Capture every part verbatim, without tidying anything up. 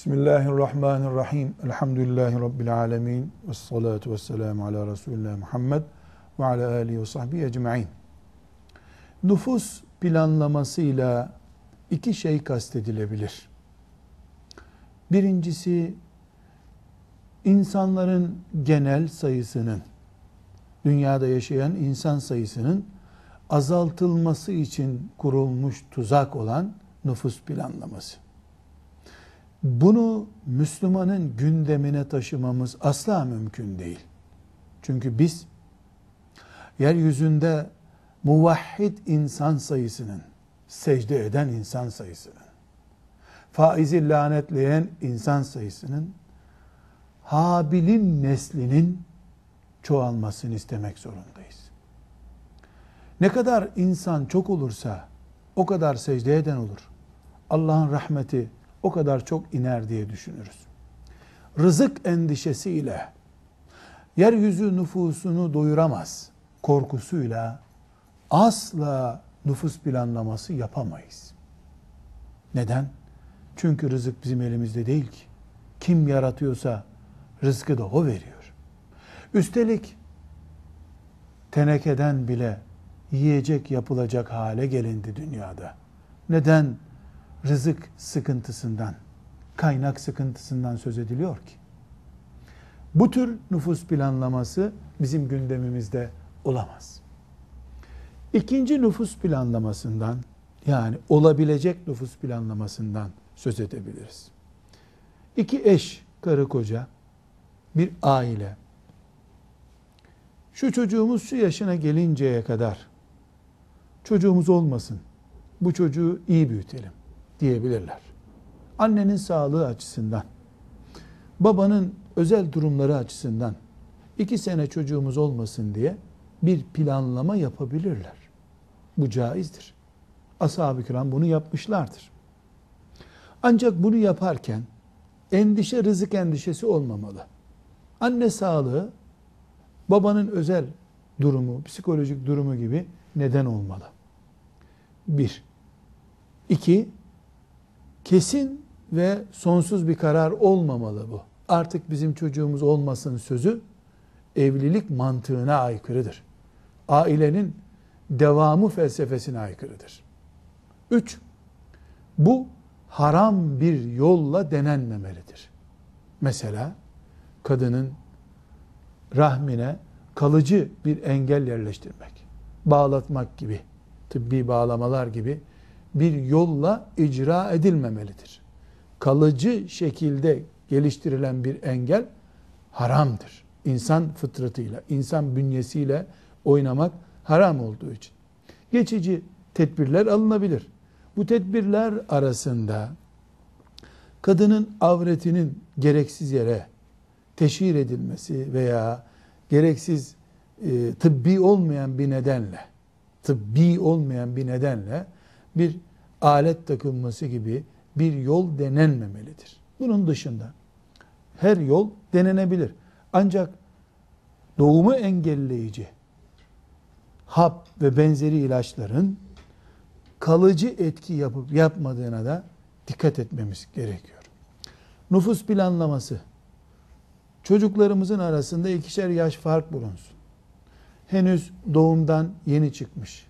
Bismillahirrahmanirrahim. Elhamdülillahi Rabbil alemin. Vessalatu vesselamu ala Resulullah Muhammed ve ala alihi ve sahbihi ecma'in. Nüfus planlamasıyla iki şey kastedilebilir. Birincisi, insanların genel sayısının, dünyada yaşayan insan sayısının azaltılması için kurulmuş tuzak olan nüfus planlaması. Bunu Müslümanın gündemine taşımamız asla mümkün değil. Çünkü biz yeryüzünde muvahhid insan sayısının, secde eden insan sayısının, faizi lanetleyen insan sayısının, Habil'in neslinin çoğalmasını istemek zorundayız. Ne kadar insan çok olursa o kadar secde eden olur. Allah'ın rahmeti o kadar çok iner diye düşünürüz. Rızık endişesiyle, yeryüzü nüfusunu doyuramaz korkusuyla asla nüfus planlaması yapamayız. Neden? Çünkü rızık bizim elimizde değil ki. Kim yaratıyorsa rızkı da o veriyor. Üstelik tenekeden bile yiyecek yapılacak hale gelindi dünyada. Neden? Rızık sıkıntısından, kaynak sıkıntısından söz ediliyor ki. Bu tür nüfus planlaması bizim gündemimizde olamaz. İkinci nüfus planlamasından, yani olabilecek nüfus planlamasından söz edebiliriz. İki eş, karı koca, bir aile. Şu çocuğumuz şu yaşına gelinceye kadar çocuğumuz olmasın, bu çocuğu iyi büyütelim diyebilirler. Annenin sağlığı açısından, babanın özel durumları açısından iki sene çocuğumuz olmasın diye bir planlama yapabilirler. Bu caizdir. Ashab-ı kiram bunu yapmışlardır. Ancak bunu yaparken endişe, rızık endişesi olmamalı. Anne sağlığı, babanın özel durumu, psikolojik durumu gibi neden olmalı. Bir. İki, kesin ve sonsuz bir karar olmamalı bu. Artık bizim çocuğumuz olmasın sözü evlilik mantığına aykırıdır. Ailenin devamı felsefesine aykırıdır. Üç, bu haram bir yolla denenmemelidir. Mesela kadının rahmine kalıcı bir engel yerleştirmek, bağlatmak gibi, tıbbi bağlamalar gibi bir yolla icra edilmemelidir. Kalıcı şekilde geliştirilen bir engel haramdır. İnsan fıtratıyla, insan bünyesiyle oynamak haram olduğu için. Geçici tedbirler alınabilir. Bu tedbirler arasında kadının avretinin gereksiz yere teşhir edilmesi veya gereksiz e, tıbbi olmayan bir nedenle, tıbbi olmayan bir nedenle bir alet takılması gibi bir yol denenmemelidir. Bunun dışında her yol denenebilir. Ancak doğumu engelleyici hap ve benzeri ilaçların kalıcı etki yapıp yapmadığına da dikkat etmemiz gerekiyor. Nüfus planlaması, çocuklarımızın arasında ikişer yaş fark bulunsun. Henüz doğumdan yeni çıkmış,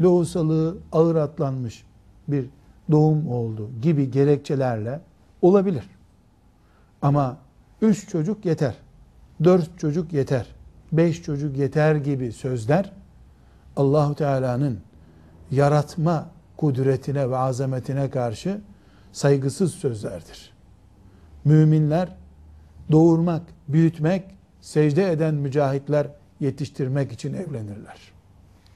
lohusalığı ağır atlanmış bir doğum oldu gibi gerekçelerle olabilir. Ama üç çocuk yeter, dört çocuk yeter, beş çocuk yeter gibi sözler Allah-u Teala'nın yaratma kudretine ve azametine karşı saygısız sözlerdir. Müminler doğurmak, büyütmek, secde eden mücahitler yetiştirmek için evlenirler.